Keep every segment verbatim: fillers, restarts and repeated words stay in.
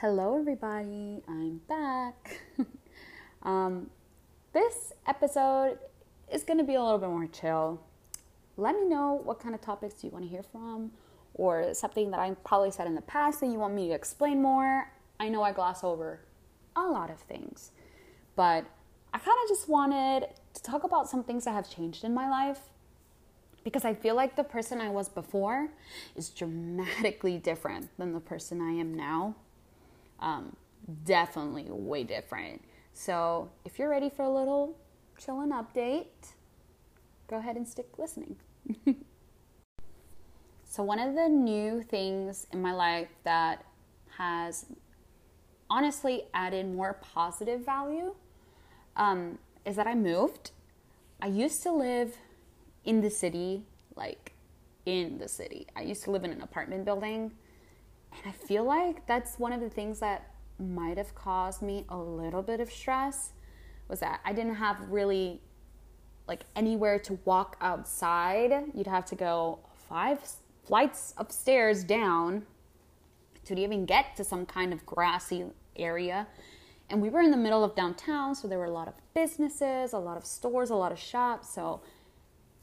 Hello everybody, I'm back. um, this episode is going to be a little bit more chill. Let me know what kind of topics you want to hear from, or something that I probably said in the past that you want me to explain more. I know I gloss over a lot of things, but I kind of just wanted to talk about some things that have changed in my life, because I feel like the person I was before is dramatically different than the person I am now. Um, definitely way different. So if you're ready for a little chillin' update, go ahead and stick listening. So one of the new things in my life that has honestly added more positive value um, is that I moved. I used to live in the city, like in the city. I used to live in an apartment building. And I feel like that's one of the things that might have caused me a little bit of stress, was that I didn't have really like anywhere to walk outside. You'd have to go five flights of stairs down to even get to some kind of grassy area. And we were in the middle of downtown, so there were a lot of businesses, a lot of stores, a lot of shops. So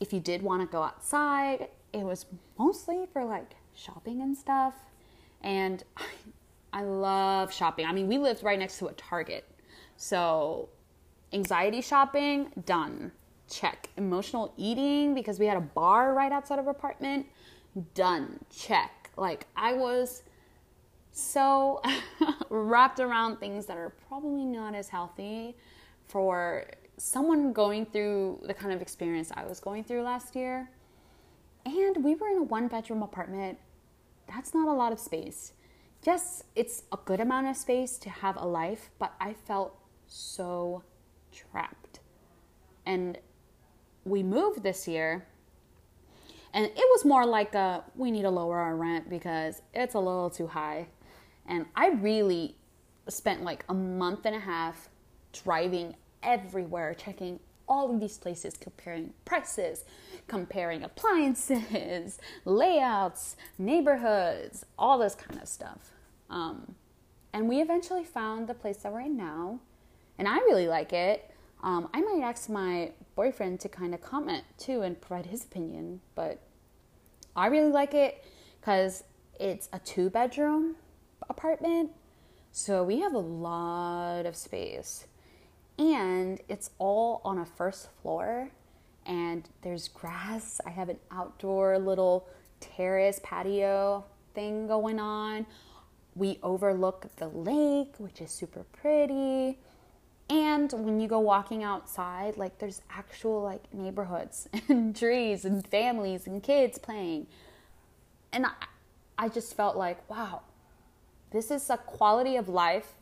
if you did want to go outside, it was mostly for like shopping and stuff. And I love shopping. I mean, we lived right next to a Target. So anxiety shopping, done. Check. Emotional eating, because we had a bar right outside of our apartment, done. Check. Like, I was so wrapped around things that are probably not as healthy for someone going through the kind of experience I was going through last year. And we were in a one-bedroom apartment. That's not a lot of space. Yes, it's a good amount of space to have a life, but I felt so trapped. And we moved this year, and it was more like a, we need to lower our rent because it's a little too high. And I really spent like a month and a half driving everywhere, checking all of these places, comparing prices, comparing appliances, layouts, neighborhoods, all this kind of stuff. Um, and we eventually found the place that we're in now, and I really like it. Um, I might ask my boyfriend to kind of comment too and provide his opinion, but I really like it because it's a two-bedroom apartment, so we have a lot of space. And it's all on a first floor, and there's grass. I have an outdoor little terrace patio thing going on. We overlook the lake, which is super pretty. And when you go walking outside, like there's actual like neighborhoods and trees and families and kids playing. And I, I just felt like, wow, this is a quality of life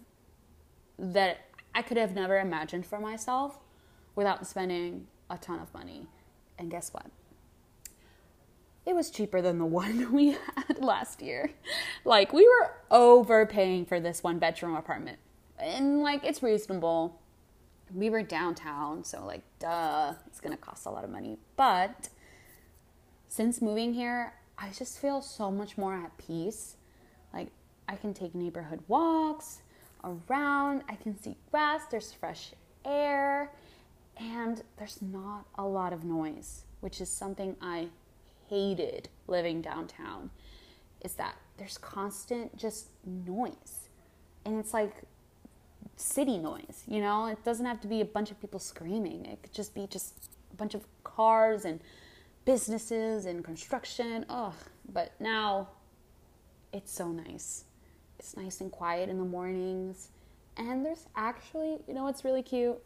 that I could have never imagined for myself without spending a ton of money. And guess what? It was cheaper than the one we had last year. Like, we were overpaying for this one bedroom apartment. And like, it's reasonable. We were downtown, so like, duh, it's gonna cost a lot of money. But since moving here, I just feel so much more at peace. Like, I can take neighborhood walks around, I can see grass, there's fresh air, and there's not a lot of noise, which is something I hated living downtown, is that there's constant just noise. And it's like city noise, you know? It doesn't have to be a bunch of people screaming. It could just be just a bunch of cars and businesses and construction. Ugh. But now it's so nice. It's nice and quiet in the mornings. And there's actually, you know what's really cute?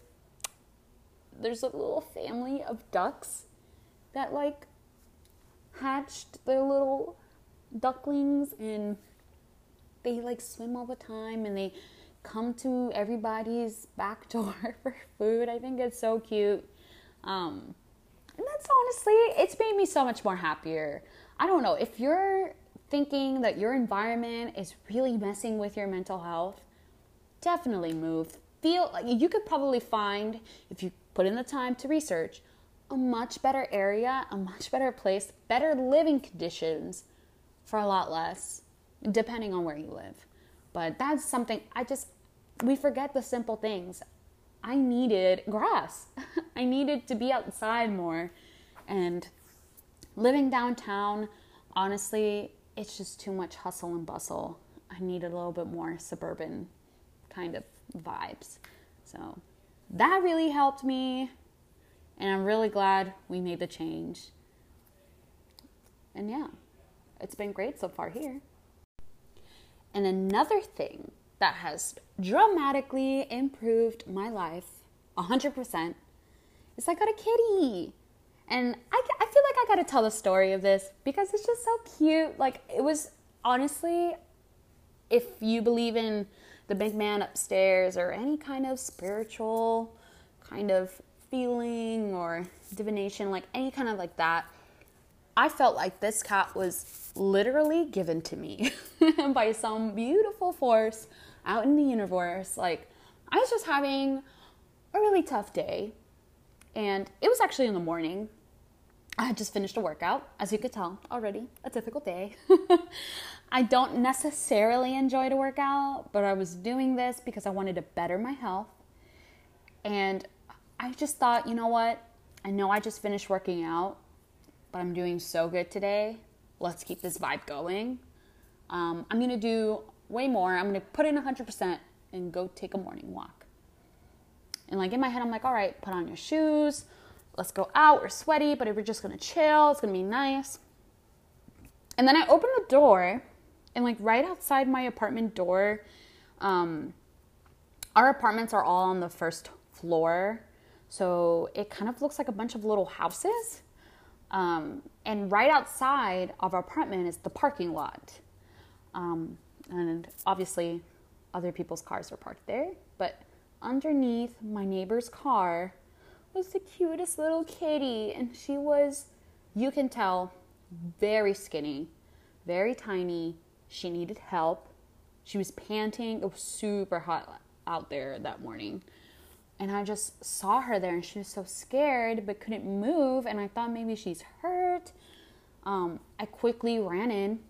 There's a little family of ducks that like hatched their little ducklings, and they like swim all the time, and they come to everybody's back door for food. I think it's so cute. Um, and that's honestly, it's made me so much more happier. I don't know, if you're thinking that your environment is really messing with your mental health, definitely move. Feel like you could probably find, if you put in the time to research, a much better area, a much better place, better living conditions for a lot less, depending on where you live. But that's something I just, we forget the simple things. I needed grass. I needed to be outside more. And living downtown, honestly, it's just too much hustle and bustle. I need a little bit more suburban kind of vibes. So that really helped me. And I'm really glad we made the change. And yeah, it's been great so far here. And another thing that has dramatically improved my life one hundred percent is I got a kitty. And I, I feel like I got to tell the story of this because it's just so cute. Like, it was honestly, if you believe in the big man upstairs or any kind of spiritual kind of feeling or divination, like any kind of like that, I felt like this cat was literally given to me by some beautiful force out in the universe. Like, I was just having a really tough day, and it was actually in the morning. I had just finished a workout, as you could tell already, a difficult day. I don't necessarily enjoy to work out, but I was doing this because I wanted to better my health. And I just thought, you know what? I know I just finished working out, but I'm doing so good today. Let's keep this vibe going. Um, I'm going to do way more. I'm going to put in one hundred percent and go take a morning walk. And like in my head, I'm like, all right, put on your shoes. Let's go out. We're sweaty, but we're just going to chill. It's going to be nice. And then I opened the door, and like right outside my apartment door, um, our apartments are all on the first floor. So it kind of looks like a bunch of little houses. Um, and right outside of our apartment is the parking lot. Um, and obviously other people's cars are parked there, but underneath my neighbor's car was the cutest little kitty. And she was, you can tell, very skinny, very tiny. She needed help. She was panting. It was super hot out there that morning. And I just saw her there, and she was so scared but couldn't move, and I thought maybe she's hurt. Um, I quickly ran in.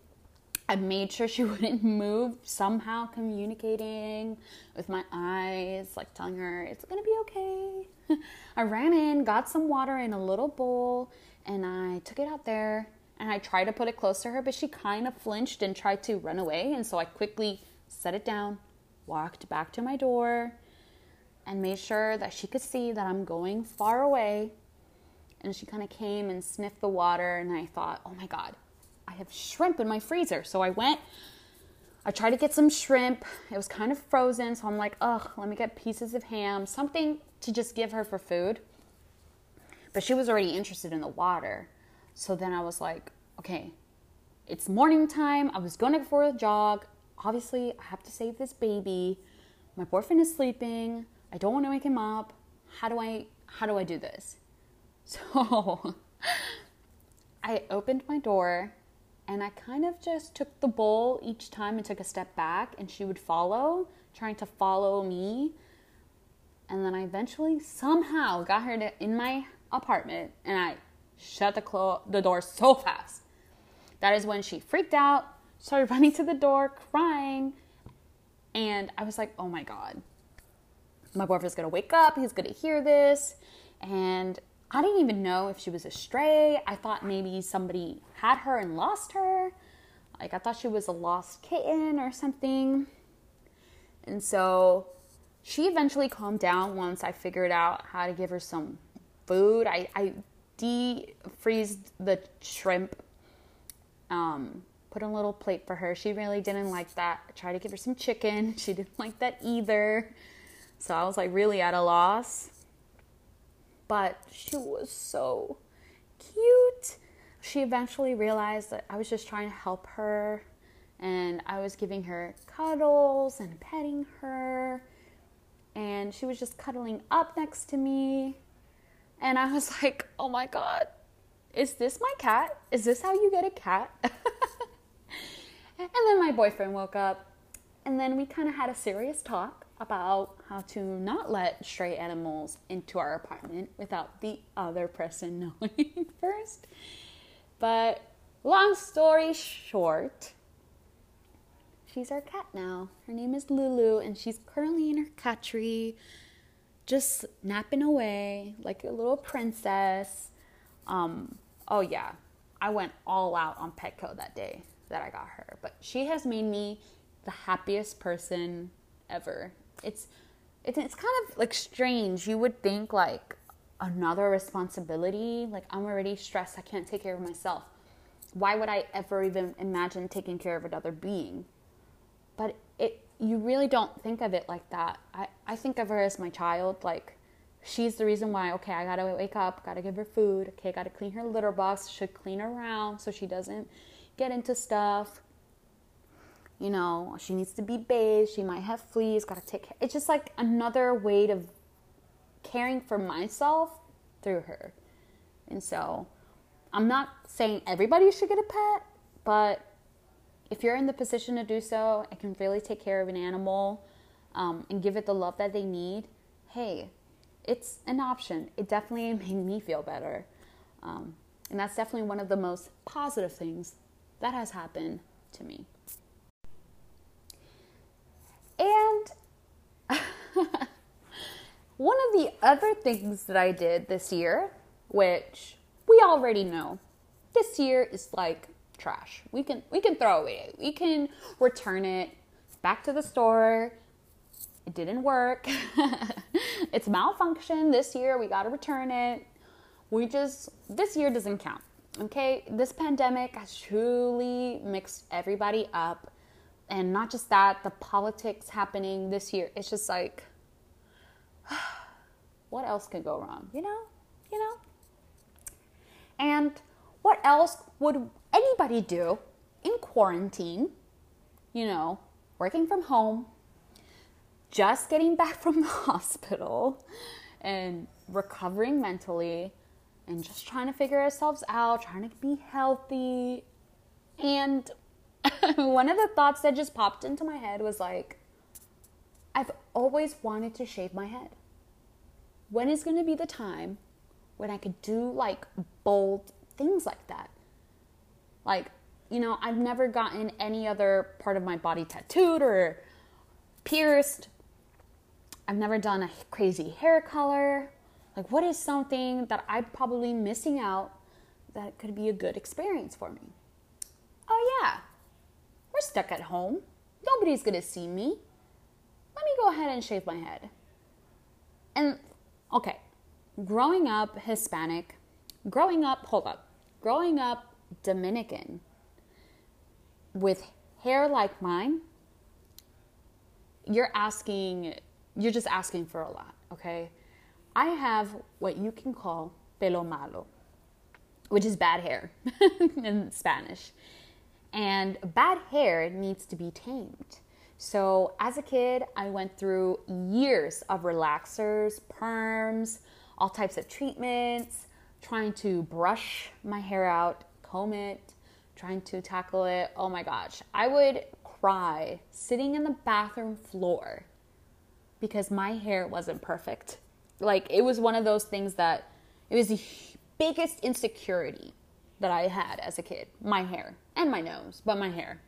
I made sure she wouldn't move, somehow communicating with my eyes, like telling her, it's gonna be okay. I ran in, got some water in a little bowl, and I took it out there, and I tried to put it close to her, but she kind of flinched and tried to run away, and so I quickly set it down, walked back to my door, and made sure that she could see that I'm going far away. And she kind of came and sniffed the water, and I thought, oh my God, I have shrimp in my freezer. So I went, I tried to get some shrimp. It was kind of frozen, so I'm like, ugh, let me get pieces of ham, something to just give her for food. But she was already interested in the water. So then I was like, okay, it's morning time. I was going to go for a jog. Obviously, I have to save this baby. My boyfriend is sleeping. I don't want to wake him up. How do I, how do I do this? So I opened my door, and I kind of just took the bowl each time and took a step back, and she would follow, trying to follow me. And then I eventually somehow got her to, in my apartment, and I shut the, clo- the door so fast. That is when she freaked out, started running to the door, crying. And I was like, oh my God. My boyfriend's going to wake up. He's going to hear this. And I didn't even know if she was a stray. I thought maybe somebody had her and lost her. Like, I thought she was a lost kitten or something. And so she eventually calmed down once I figured out how to give her some food. I, I de-freezed the shrimp, um, put in a little plate for her. She really didn't like that. I tried to give her some chicken. She didn't like that either. So I was like really at a loss, but she was so cute. She eventually realized that I was just trying to help her, and I was giving her cuddles and petting her, and she was just cuddling up next to me. And I was like, oh my God, is this my cat? Is this how you get a cat? And then my boyfriend woke up, and then we kind of had a serious talk about how to not let stray animals into our apartment without the other person knowing first. But long story short, she's our cat now. Her name is Lulu, and she's currently in her cat tree, just napping away like a little princess. Um, oh yeah, I went all out on Petco that day that I got her, but she has made me the happiest person ever. It's, it's, it's kind of like strange. You would think like another responsibility, like I'm already stressed, I can't take care of myself. Why would I ever even imagine taking care of another being? But it, you really don't think of it like that. I, I think of her as my child. Like, she's the reason why, okay, I gotta wake up, gotta give her food, okay, gotta clean her litter box, should clean her around so she doesn't get into stuff. You know, she needs to be bathed, she might have fleas, gotta take care. It's just like another way of caring for myself through her. And so I'm not saying everybody should get a pet, but if you're in the position to do so, I can really take care of an animal um, and give it the love that they need. Hey, it's an option. It definitely made me feel better. Um, and that's definitely one of the most positive things that has happened to me. And one of the other things that I did this year, which we already know, this year is like trash. We can we can throw it. We can return it back to the store. It didn't work. It's malfunctioned this year. We got to return it. We just, this year doesn't count. Okay? This pandemic has truly mixed everybody up. And not just that, the politics happening this year. It's just like, what else could go wrong? You know? You know? And what else would anybody do in quarantine, you know, working from home, just getting back from the hospital and recovering mentally and just trying to figure ourselves out, trying to be healthy. And one of the thoughts that just popped into my head was like, I've always wanted to shave my head. When is going to be the time when I could do like bold things like that? Like, you know, I've never gotten any other part of my body tattooed or pierced. I've never done a crazy hair color. Like, what is something that I'm probably missing out that could be a good experience for me? Oh yeah, we're stuck at home. Nobody's gonna see me. Let me go ahead and shave my head. And okay, growing up Hispanic, growing up, hold up, growing up Dominican with hair like mine, you're asking, you're just asking for a lot, okay? I have what you can call pelo malo, which is bad hair in Spanish. And bad hair needs to be tamed. So as a kid, I went through years of relaxers, perms, all types of treatments, trying to brush my hair out, comb it, trying to tackle it. Oh my gosh. I would cry sitting in the bathroom floor because my hair wasn't perfect. Like, it was one of those things that, it was the biggest insecurity that I had as a kid. My hair and my nose, but my hair.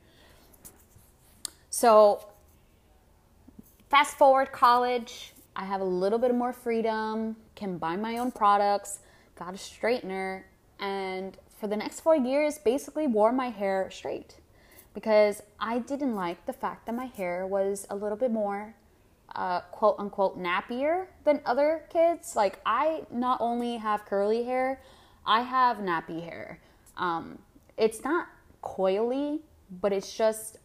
So fast forward college, I have a little bit more freedom, can buy my own products, got a straightener, and for the next four years, basically wore my hair straight because I didn't like the fact that my hair was a little bit more, uh, quote unquote, nappier than other kids. Like, I not only have curly hair, I have nappy hair. Um, it's not coily, but it's just,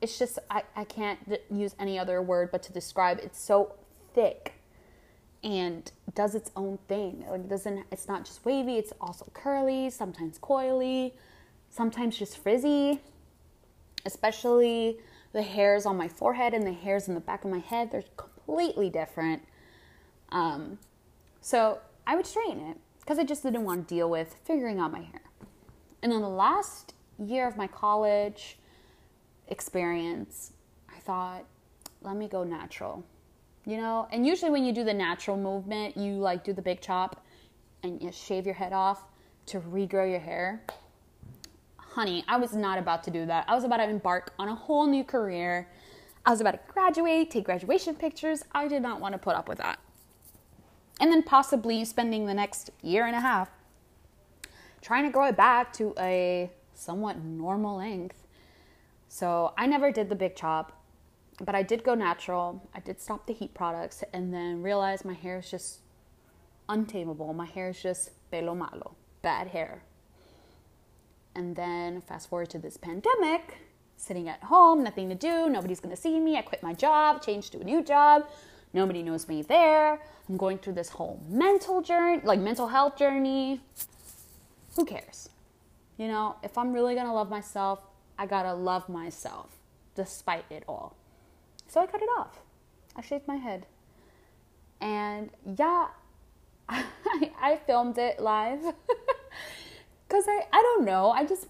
it's just, I, I can't use any other word but to describe, it's so thick and does its own thing. Like, it doesn't, it's not just wavy, it's also curly, sometimes coily, sometimes just frizzy, especially the hairs on my forehead and the hairs in the back of my head. They're completely different. Um, so I would straighten it because I just didn't want to deal with figuring out my hair. And then the last year of my college experience, I thought, let me go natural, you know? And usually when you do the natural movement, you like do the big chop and you shave your head off to regrow your hair. honey, I was not about to do that. I was about to embark on a whole new career. I was about to graduate, take graduation pictures. I did not want to put up with that. And then possibly spending the next year and a half trying to grow it back to a somewhat normal length. So I never did the big chop, but I did go natural. I did stop the heat products and then realized my hair is just untamable. My hair is just pelo malo, bad hair. And then fast forward to this pandemic, sitting at home, nothing to do. Nobody's going to see me. I quit my job, changed to a new job. Nobody knows me there. I'm going through this whole mental journey, like mental health journey. Who cares? You know, if I'm really going to love myself, I got to love myself despite it all. So I cut it off. I shaved my head. And yeah, I, I filmed it live because I, I don't know. I just,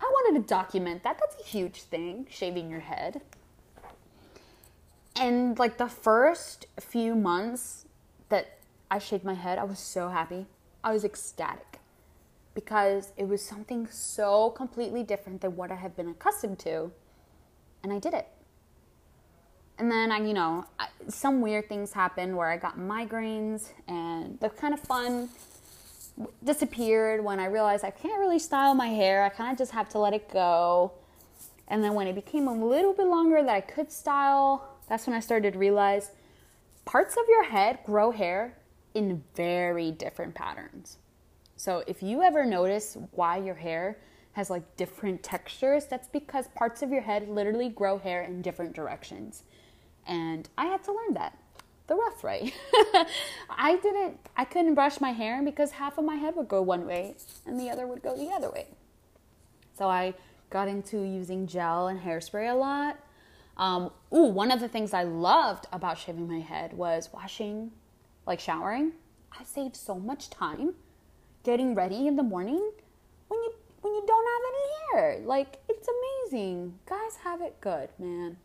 I wanted to document that. That's a huge thing, shaving your head. And like the first few months that I shaved my head, I was so happy. I was ecstatic because it was something so completely different than what I have been accustomed to. And I did it. And then, I, you know, I, some weird things happened where I got migraines and the kind of fun disappeared when I realized I can't really style my hair. I kind of just have to let it go. And then when it became a little bit longer that I could style, that's when I started to realize parts of your head grow hair in very different patterns. So if you ever notice why your hair has like different textures, that's because parts of your head literally grow hair in different directions. And I had to learn that the rough way. I didn't, I couldn't brush my hair because half of my head would go one way and the other would go the other way. So I got into using gel and hairspray a lot. Um, ooh, one of the things I loved about shaving my head was washing, like showering. I saved so much time getting ready in the morning when you when you don't have any hair. Like, it's amazing. Guys have it good, man.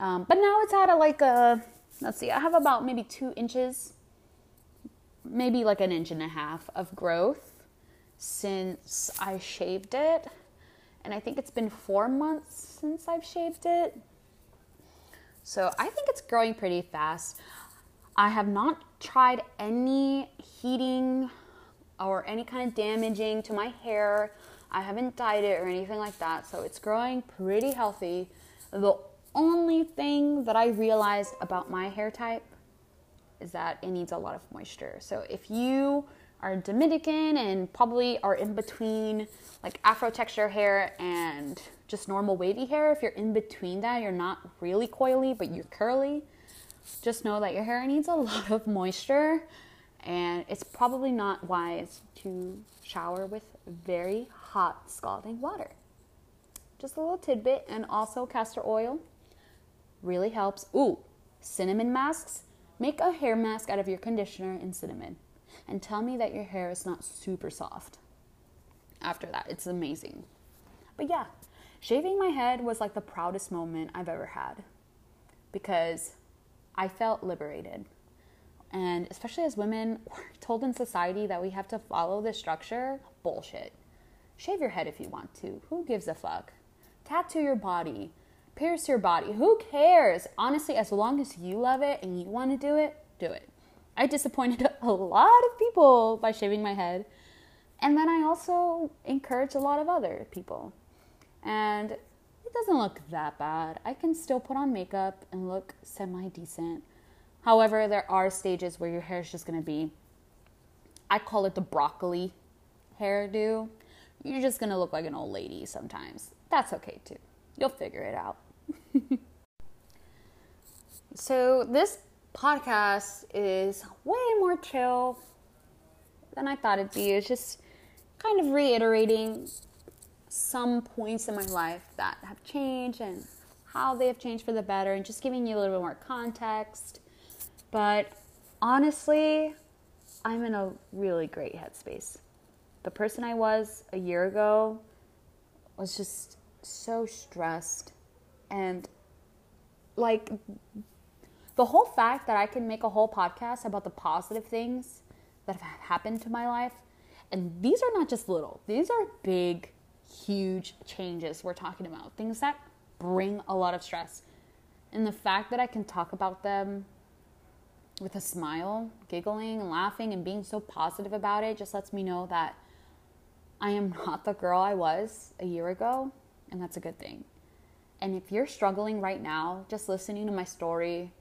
Um, but now it's at a, like a, let's see, I have about maybe two inches, maybe like an inch and a half of growth since I shaved it. And I think it's been four months since I've shaved it. So I think it's growing pretty fast. I have not tried any heating or any kind of damaging to my hair. I haven't dyed it or anything like that. So it's growing pretty healthy. The only thing that I realized about my hair type is that it needs a lot of moisture. So if you are Dominican and probably are in between like Afro texture hair and just normal wavy hair, if you're in between that, you're not really coily, but you're curly, just know that your hair needs a lot of moisture and it's probably not wise to shower with very hot scalding water. Just a little tidbit. And also castor oil really helps. Ooh, cinnamon masks. Make a hair mask out of your conditioner and cinnamon. And tell me that your hair is not super soft after that. It's amazing. But yeah, shaving my head was like the proudest moment I've ever had because I felt liberated. And especially as women, we're told in society that we have to follow this structure. Bullshit. Shave your head if you want to. Who gives a fuck? Tattoo your body. Pierce your body. Who cares? Honestly, as long as you love it and you want to do it, do it. I disappointed a lot of people by shaving my head. And then I also encouraged a lot of other people. And it doesn't look that bad. I can still put on makeup and look semi-decent. However, there are stages where your hair is just going to be, I call it the broccoli hairdo. You're just going to look like an old lady sometimes. That's okay too. You'll figure it out. So this podcast is way more chill than I thought it'd be. It's just kind of reiterating some points in my life that have changed and how they have changed for the better and just giving you a little bit more context. But honestly, I'm in a really great headspace. The person I was a year ago was just so stressed and like the whole fact that I can make a whole podcast about the positive things that have happened to my life, and these are not just little, these are big, huge changes we're talking about, things that bring a lot of stress. And the fact that I can talk about them with a smile, giggling and laughing and being so positive about it just lets me know that I am not the girl I was a year ago, and that's a good thing. And if you're struggling right now, just listening to my story,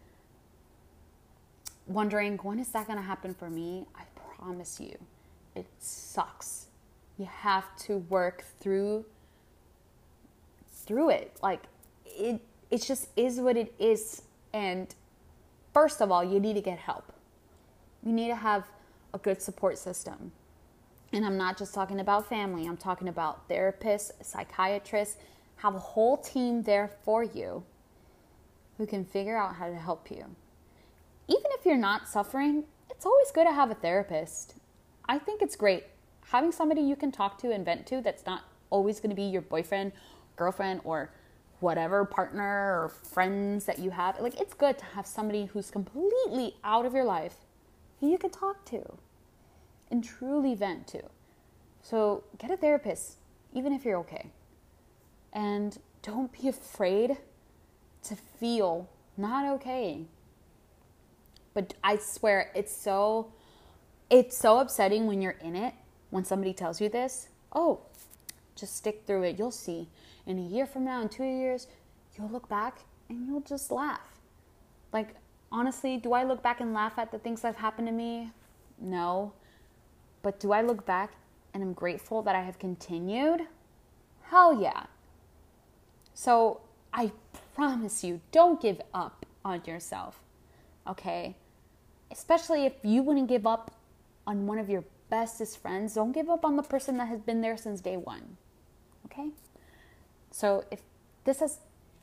wondering, when is that going to happen for me? I promise you, it sucks. You have to work through through it. Like, it, it just is what it is. And first of all, you need to get help. You need to have a good support system. And I'm not just talking about family. I'm talking about therapists, psychiatrists. Have a whole team there for you who can figure out how to help you. Even if you're not suffering, it's always good to have a therapist. I think it's great having somebody you can talk to and vent to that's not always going to be your boyfriend, girlfriend, or whatever partner or friends that you have. Like, it's good to have somebody who's completely out of your life who you can talk to and truly vent to. So get a therapist, even if you're okay. And don't be afraid to feel not okay. But I swear, it's so it's so upsetting when you're in it, when somebody tells you this. Oh, just stick through it. You'll see. In a year from now, in two years, you'll look back and you'll just laugh. Like, honestly, do I look back and laugh at the things that have happened to me? No. But do I look back and I'm grateful that I have continued? Hell yeah. So I promise you, don't give up on yourself, okay? Especially if you wouldn't give up on one of your bestest friends, don't give up on the person that has been there since day one, okay? So if this has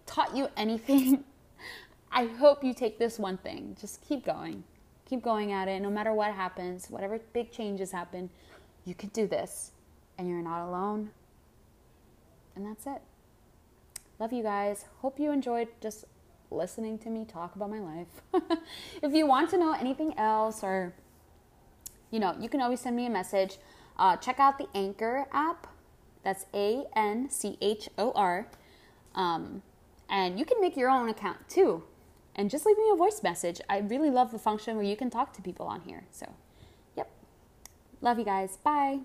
taught you anything, I hope you take this one thing. Just keep going. Keep going at it. No matter what happens, whatever big changes happen, you can do this, and you're not alone, and that's it. Love you guys. Hope you enjoyed just listening to me talk about my life. If you want to know anything else, or, you know, you can always send me a message. Uh, check out the Anchor app. That's A N C H O R. Um, and you can make your own account too. And just leave me a voice message. I really love the function where you can talk to people on here. So, yep. Love you guys. Bye.